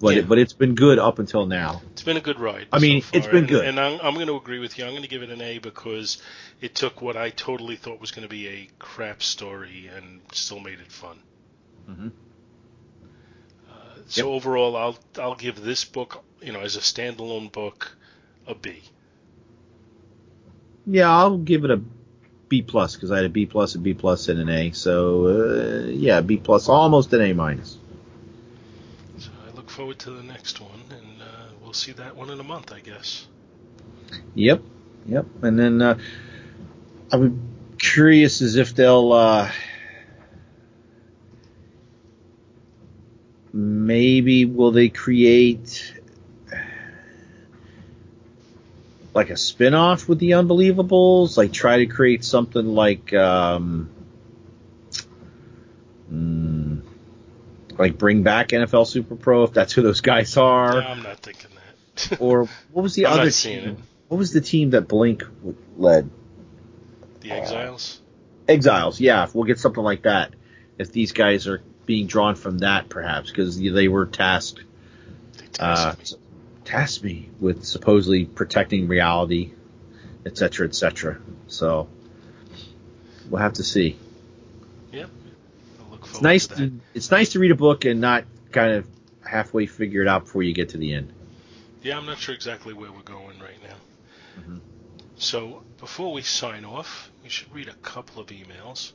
But it's been good up until now. It's been a good ride. I mean, so far. It's been good. And I'm going to agree with you. I'm going to give it an A, because it took what I totally thought was going to be a crap story and still made it fun. Mm-hmm. So overall, I'll give this book, you know, as a standalone book, a B. Yeah, I'll give it a B plus because I had a B plus, and an A. So yeah, B plus, almost an A minus. So I look forward to the next one, and we'll see that one in a month, I guess. Yep. And then I'm curious as if they'll maybe will they create like a spin-off with the Unbelievables? Like try to create something like bring back NFL Super Pro if that's who those guys are. No, I'm not thinking that. Or what was the other team? What was the team that Blink led? The Exiles? Exiles, yeah. We'll get something like that if these guys are being drawn from that, perhaps, because they were tasked. They tasked me with supposedly protecting reality, et cetera, et cetera. So we'll have to see. Yep. I'll look forward to that. It's nice to read a book and not kind of halfway figure it out before you get to the end. Yeah, I'm not sure exactly where we're going right now. Mm-hmm. So before we sign off, we should read a couple of emails.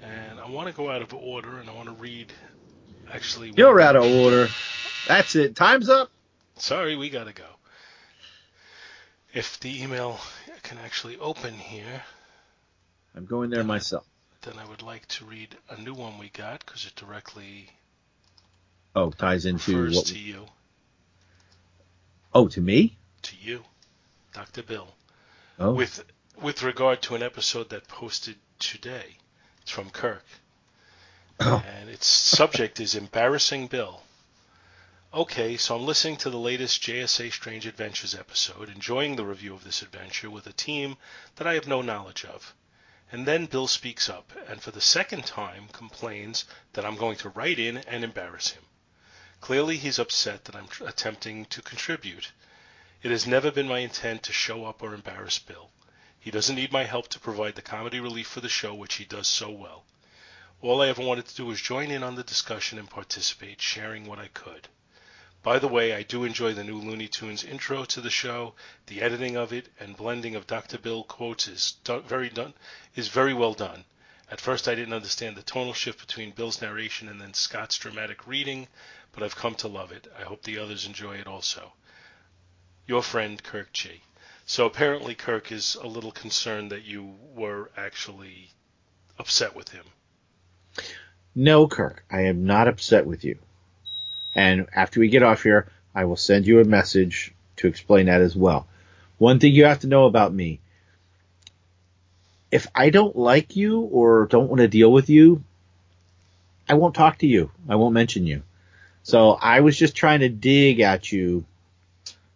And I want to go out of order, and I want to read actually... You're out of order. That's it. Time's up. Sorry, we got to go. If the email can actually open here... I'm going there myself. Then I would like to read a new one we got, because it directly... Oh, ties into... Refers to you. Oh, to me? To you, Dr. Bill. Oh. With regard to an episode that posted today. It's from Kirk. Oh. And its subject is Embarrassing Bill. Okay, so I'm listening to the latest JSA Strange Adventures episode, enjoying the review of this adventure with a team that I have no knowledge of. And then Bill speaks up, and for the second time complains that I'm going to write in and embarrass him. Clearly he's upset that I'm attempting to contribute. It has never been my intent to show up or embarrass Bill. He doesn't need my help to provide the comedy relief for the show, which he does so well. All I ever wanted to do was join in on the discussion and participate, sharing what I could. By the way, I do enjoy the new Looney Tunes intro to the show. The editing of it and blending of Dr. Bill quotes is very well done. At first I didn't understand the tonal shift between Bill's narration and then Scott's dramatic reading, but I've come to love it. I hope the others enjoy it also. Your friend, Kirk G. So apparently Kirk is a little concerned that you were actually upset with him. No, Kirk, I am not upset with you. And after we get off here, I will send you a message to explain that as well. One thing you have to know about me, if I don't like you or don't want to deal with you, I won't talk to you. I won't mention you. So I was just trying to dig at you.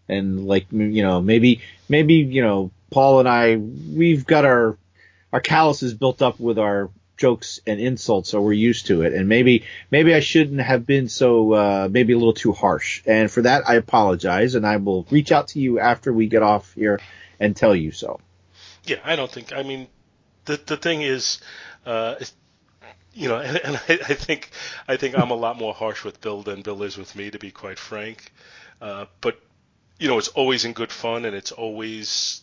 And like, you know, maybe, you know, Paul and I, we've got our calluses built up with our jokes and insults, so we're used to it. And maybe I shouldn't have been so, maybe a little too harsh. And for that, I apologize, and I will reach out to you after we get off here and tell you so. Yeah, I don't think, I mean, the thing is, you know, and I think I'm a lot more harsh with Bill than Bill is with me, to be quite frank. But you know, it's always in good fun, and it's always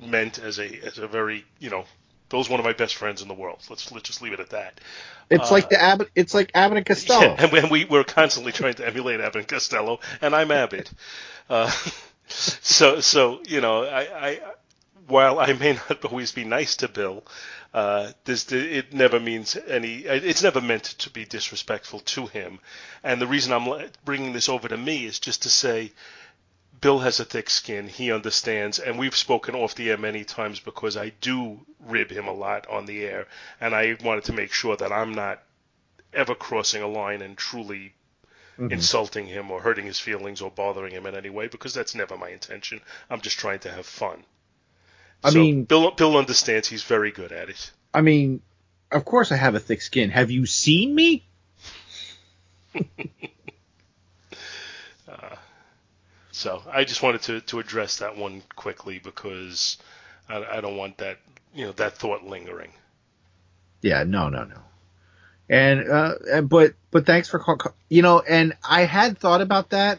meant as a very, you know, Bill's one of my best friends in the world. Let's just leave it at that. It's like the Abbott. It's like Abbott and Costello. Yeah, and we're constantly trying to emulate Abbott and Costello, and I'm Abbott. So you know, I while I may not always be nice to Bill, it never means any. It's never meant to be disrespectful to him. And the reason I'm bringing this over to me is just to say, Bill has a thick skin. He understands, and we've spoken off the air many times because I do rib him a lot on the air, and I wanted to make sure that I'm not ever crossing a line and truly insulting him or hurting his feelings or bothering him in any way, because that's never my intention. I'm just trying to have fun. I mean, Bill understands. He's very good at it. I mean, of course I have a thick skin. Have you seen me? So I just wanted to address that one quickly because I don't want that, you know, that thought lingering. Yeah, no. And but thanks for and I had thought about that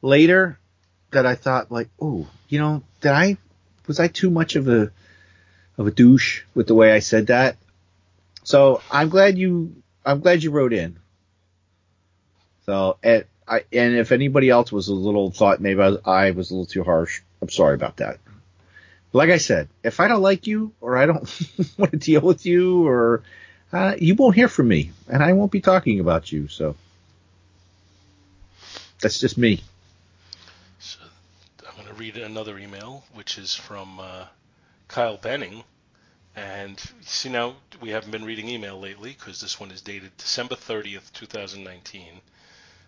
later, that I thought like, oh, you know, was I too much of a douche with the way I said that? So I'm glad you wrote in. So and if anybody else was a little thought maybe I was a little too harsh, I'm sorry about that. Like I said, if I don't like you or I don't want to deal with you, or you won't hear from me and I won't be talking about you. So that's just me. So I'm going to read another email, which is from Kyle Benning. And see, now we haven't been reading email lately because this one is dated December 30th, 2019.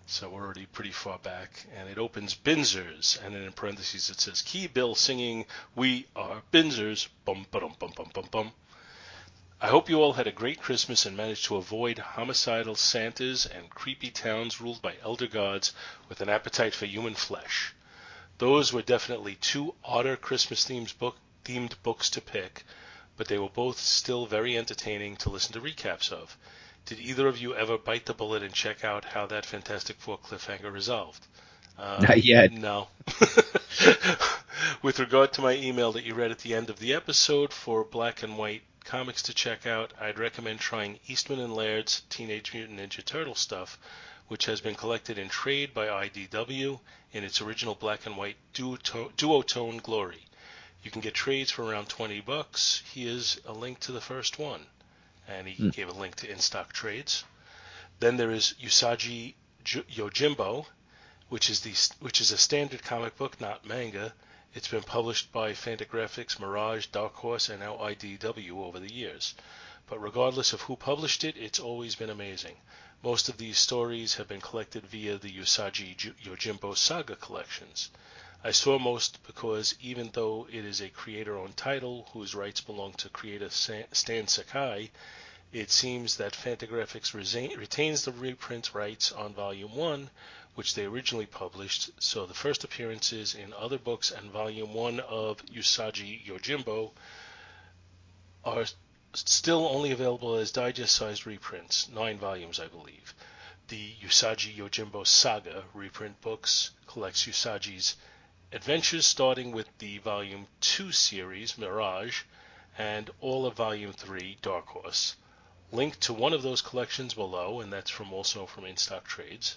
So we're already pretty far back. And it opens Binzers. And then in parentheses it says, Key Bill singing, "We are Binzers." Bum, ba-dum, bum, bum, bum, bum. I hope you all had a great Christmas and managed to avoid homicidal Santas and creepy towns ruled by elder gods with an appetite for human flesh. Those were definitely two odder Christmas-themed books to pick, but they were both still very entertaining to listen to recaps of. Did either of you ever bite the bullet and check out how that Fantastic Four cliffhanger resolved? Not yet. No. With regard to my email that you read at the end of the episode for black and white comics to check out, I'd recommend trying Eastman and Laird's Teenage Mutant Ninja Turtle stuff, which has been collected in trade by IDW in its original black and white duotone glory. You can get trades for around $20. Here's a link to the first one. And he gave a link to in-stock trades. Then there is Usagi Yojimbo, which is a standard comic book, not manga. It's been published by Fantagraphics, Mirage, Dark Horse, and now IDW over the years. But regardless of who published it, it's always been amazing. Most of these stories have been collected via the Usagi Yojimbo saga collections. I saw most because even though it is a creator-owned title whose rights belong to creator Stan Sakai, it seems that Fantagraphics retains the reprint rights on Volume 1, which they originally published, so the first appearances in other books and Volume 1 of Usagi Yojimbo are still only available as digest-sized reprints, 9 volumes, I believe. The Usagi Yojimbo Saga reprint books collects Usagi's adventures starting with the Volume 2 series, Mirage, and all of Volume 3, Dark Horse. Link to one of those collections below, and that's also from In-Stock Trades.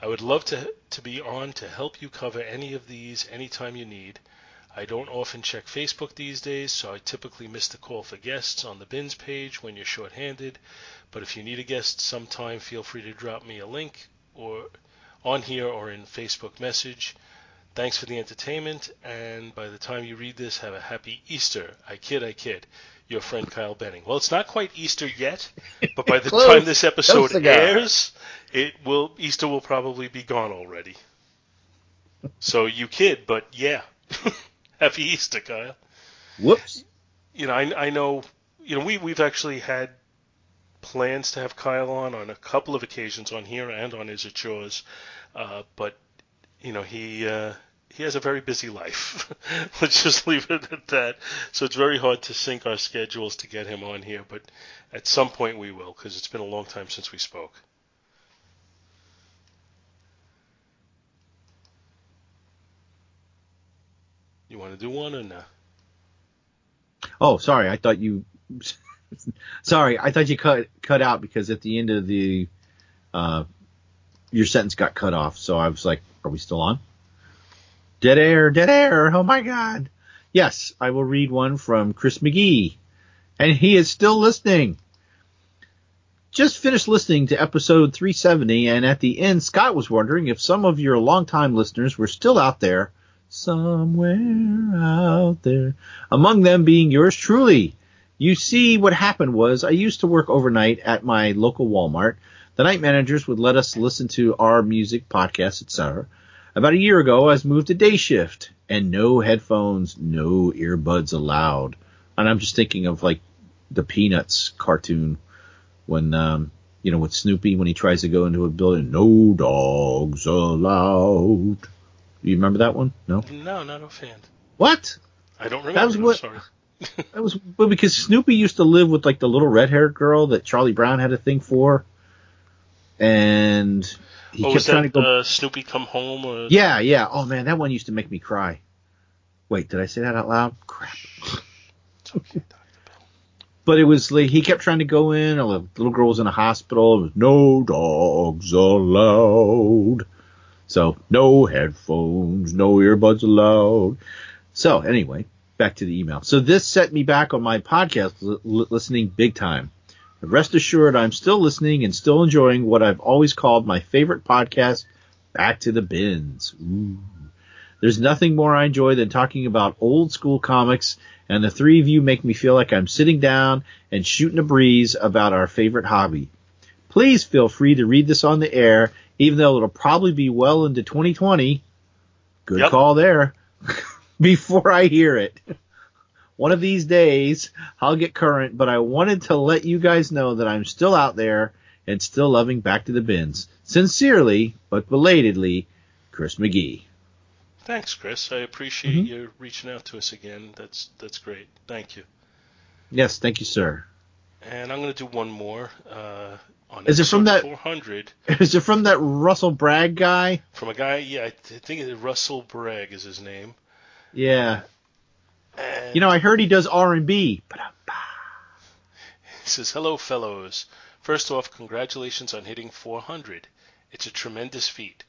I would love to be on to help you cover any of these anytime you need. I don't often check Facebook these days, so I typically miss the call for guests on the Bins page when you're short-handed, but if you need a guest sometime, feel free to drop me a link or on here or in Facebook message. Thanks for the entertainment, and by the time you read this, have a happy Easter. I kid. Your friend Kyle Benning. Well, it's not quite Easter yet, but by the time this episode airs, Easter will probably be gone already. So you kid, but yeah. Happy Easter, Kyle. Whoops. You know, I know. You know, we've actually had plans to have Kyle on a couple of occasions on here and on Is It Yours, but you know he has a very busy life. Let's just leave it at that. So it's very hard to sync our schedules to get him on here, but at some point we will, because it's been a long time since we spoke. You want to do one or no? Oh, sorry. I thought you cut out, because at the end of the your sentence got cut off. So I was like, are we still on? Dead air. Oh, my God. Yes, I will read one from Chris McGee. And he is still listening. Just finished listening to episode 370, and at the end, Scott was wondering if some of your longtime listeners were still out there, somewhere out there, among them being yours truly. You see, what happened was I used to work overnight at my local Walmart. The night managers would let us listen to our music, podcasts, etc. About a year ago, I was moved to day shift, and no headphones, no earbuds allowed. And I'm just thinking of like the Peanuts cartoon when, with Snoopy when he tries to go into a building, no dogs allowed. Do you remember that one? No, not offhand. What? I don't remember. That was what, I'm sorry. That was well, because Snoopy used to live with like the little red-haired girl that Charlie Brown had a thing for, and he kept trying to go. Snoopy Come Home? Or... Yeah. Oh man, that one used to make me cry. Wait, did I say that out loud? Crap. It's okay, Dr. Bill. But it was like he kept trying to go in. All the little girl was in a hospital. It was no dogs allowed. So no headphones, no earbuds allowed. So anyway, back to the email. So this set me back on my podcast listening big time. But rest assured, I'm still listening and still enjoying what I've always called my favorite podcast, Back to the Bins. Ooh. There's nothing more I enjoy than talking about old school comics, and the three of you make me feel like I'm sitting down and shooting a breeze about our favorite hobby. Please feel free to read this on the air, even though it'll probably be well into 2020. Good yep. call there. Before I hear it. One of these days, I'll get current, but I wanted to let you guys know that I'm still out there and still loving Back to the Bins. Sincerely, but belatedly, Chris McGee. Thanks, Chris. I appreciate you reaching out to us again. That's great. Thank you. Yes, thank you, sir. And I'm going to do one more on is episode 400. Is it from that Russell Bragg guy? From a guy, yeah, I think Russell Bragg is his name. Yeah. And I heard he does R&B. Ba-da-ba. He says, hello, fellows. First off, congratulations on hitting 400. It's a tremendous feat.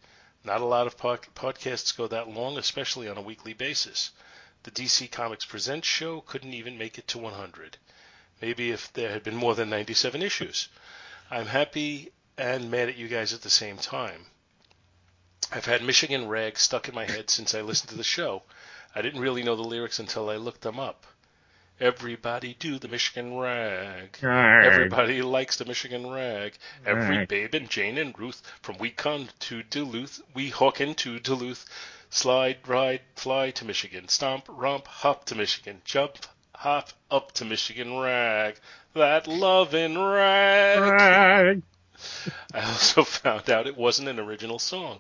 Not a lot of podcasts go that long, especially on a weekly basis. The DC Comics Presents show couldn't even make it to 100. Maybe if there had been more than 97 issues. I'm happy and mad at you guys at the same time. I've had Michigan Rag stuck in my head since I listened to the show. I didn't really know the lyrics until I looked them up. Everybody do the Michigan Rag. Everybody likes the Michigan Rag. Every babe and Jane and Ruth, from Weehawken to Duluth, slide, ride, fly to Michigan, stomp, romp, hop to Michigan, jump, hop up to Michigan Rag. That lovin' rag. I also found out it wasn't an original song.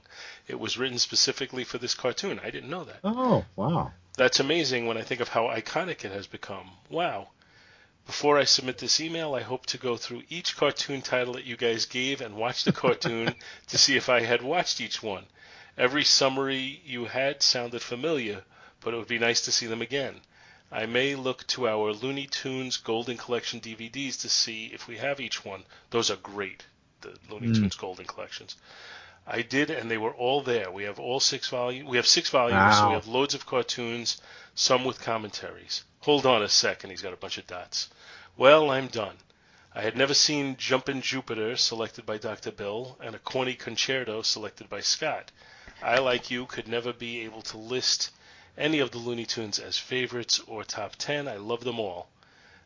It was written specifically for this cartoon. I didn't know that. Oh, wow. That's amazing when I think of how iconic it has become. Wow. Before I submit this email, I hope to go through each cartoon title that you guys gave and watch the cartoon to see if I had watched each one. Every summary you had sounded familiar, but it would be nice to see them again. I may look to our Looney Tunes Golden Collection DVDs to see if we have each one. Those are great, the Looney Tunes Golden Collections. I did, and they were all there. We have all 6 volumes. We have 6 volumes, wow. So we have loads of cartoons, some with commentaries. Hold on a second. He's got a bunch of dots. Well, I'm done. I had never seen Jumpin' Jupiter, selected by Dr. Bill, and A Corny Concerto, selected by Scott. I, like you, could never be able to list any of the Looney Tunes as favorites or top 10. I love them all.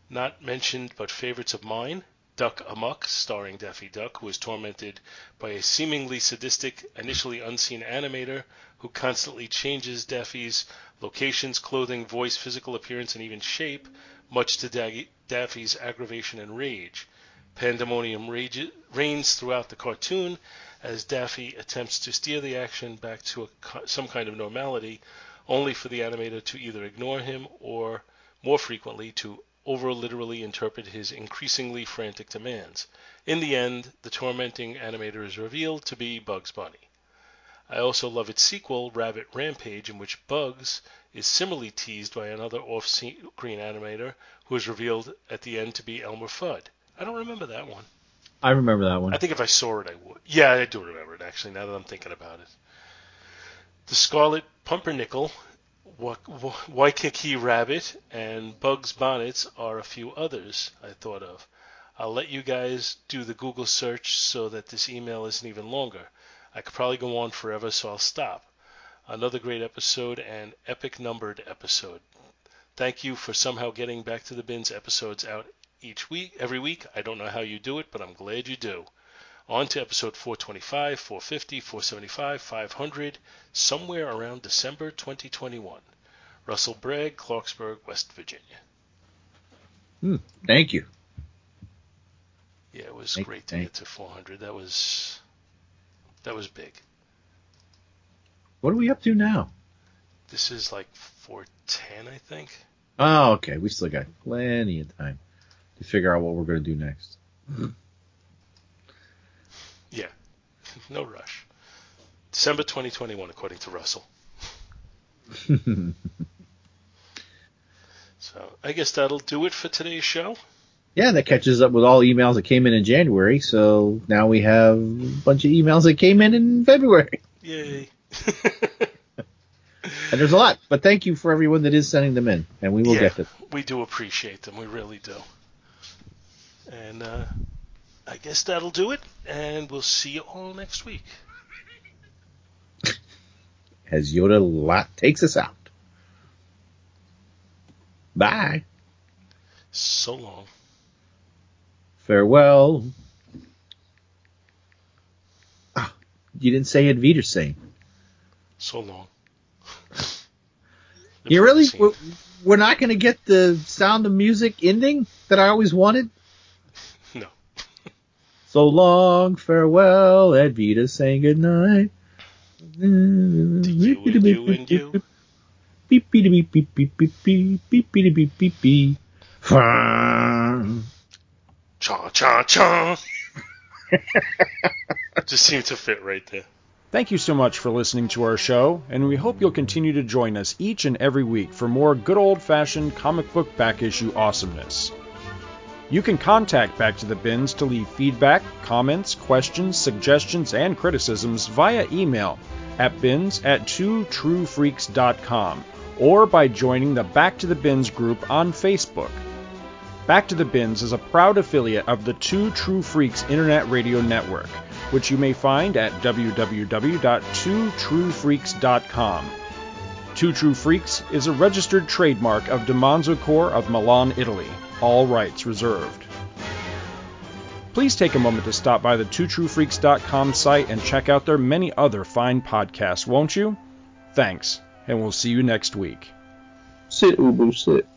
Not mentioned, but favorites of mine: Duck Amuck, starring Daffy Duck, who is tormented by a seemingly sadistic, initially unseen animator who constantly changes Daffy's locations, clothing, voice, physical appearance, and even shape, much to Daffy's aggravation and rage. Pandemonium reigns throughout the cartoon as Daffy attempts to steer the action back to some kind of normality, only for the animator to either ignore him or, more frequently, to over-literally interpret his increasingly frantic demands. In the end, the tormenting animator is revealed to be Bugs Bunny. I also love its sequel, Rabbit Rampage, in which Bugs is similarly teased by another off-screen animator who is revealed at the end to be Elmer Fudd. I don't remember that one. I remember that one. I think if I saw it, I would. Yeah, I do remember it, actually, now that I'm thinking about it. The Scarlet Pumpernickel, Waikiki Rabbit, and Bugs Bonnets are a few others I thought of. I'll let you guys do the Google search so that this email isn't even longer. I could probably go on forever, so I'll stop. Another great episode and epic numbered episode. Thank you for somehow getting Back to the Bins episodes out every week. I don't know how you do it, but I'm glad you do. On to episode 425, 450, 475, 500, somewhere around December 2021. Russell Bragg, Clarksburg, West Virginia. Thank you. Yeah, it was great to get to 400. That was big. What are we up to now? This is like 410, I think. Oh, okay. We still got plenty of time to figure out what we're going to do next. Yeah. No rush. December 2021, according to Russell. So I guess that'll do it for today's show. Yeah, that catches up with all emails that came in January. So now we have a bunch of emails that came in February. Yay. And there's a lot, but thank you for everyone that is sending them in, and we will get to them. We do appreciate them. We really do. And I guess that'll do it, and we'll see you all next week. As Yoda takes us out. Bye. So long. Farewell. Oh, you didn't say it, Wiedersehen. So long. You really? We're not going to get the Sound of Music ending that I always wanted? No. So long, farewell, Ed Vita saying goodnight. To you and you and you. Beep, beep, beep, beep, beep, beep, beep, beep, beep, beep, beep, beep. Cha, cha, cha. Just seemed to fit right there. Thank you so much for listening to our show, and we hope you'll continue to join us each and every week for more good old-fashioned comic book back issue awesomeness. You can contact Back to the Bins to leave feedback, comments, questions, suggestions, and criticisms via email at bins@twotruefreaks.com or by joining the Back to the Bins group on Facebook. Back to the Bins is a proud affiliate of the Two True Freaks Internet Radio Network, which you may find at www.twotruefreaks.com. Two True Freaks is a registered trademark of DiManzo Corp of Milan, Italy. All rights reserved. Please take a moment to stop by the twotruefreaks.com site and check out their many other fine podcasts, won't you? Thanks, and we'll see you next week. Sit, Ubu, sit.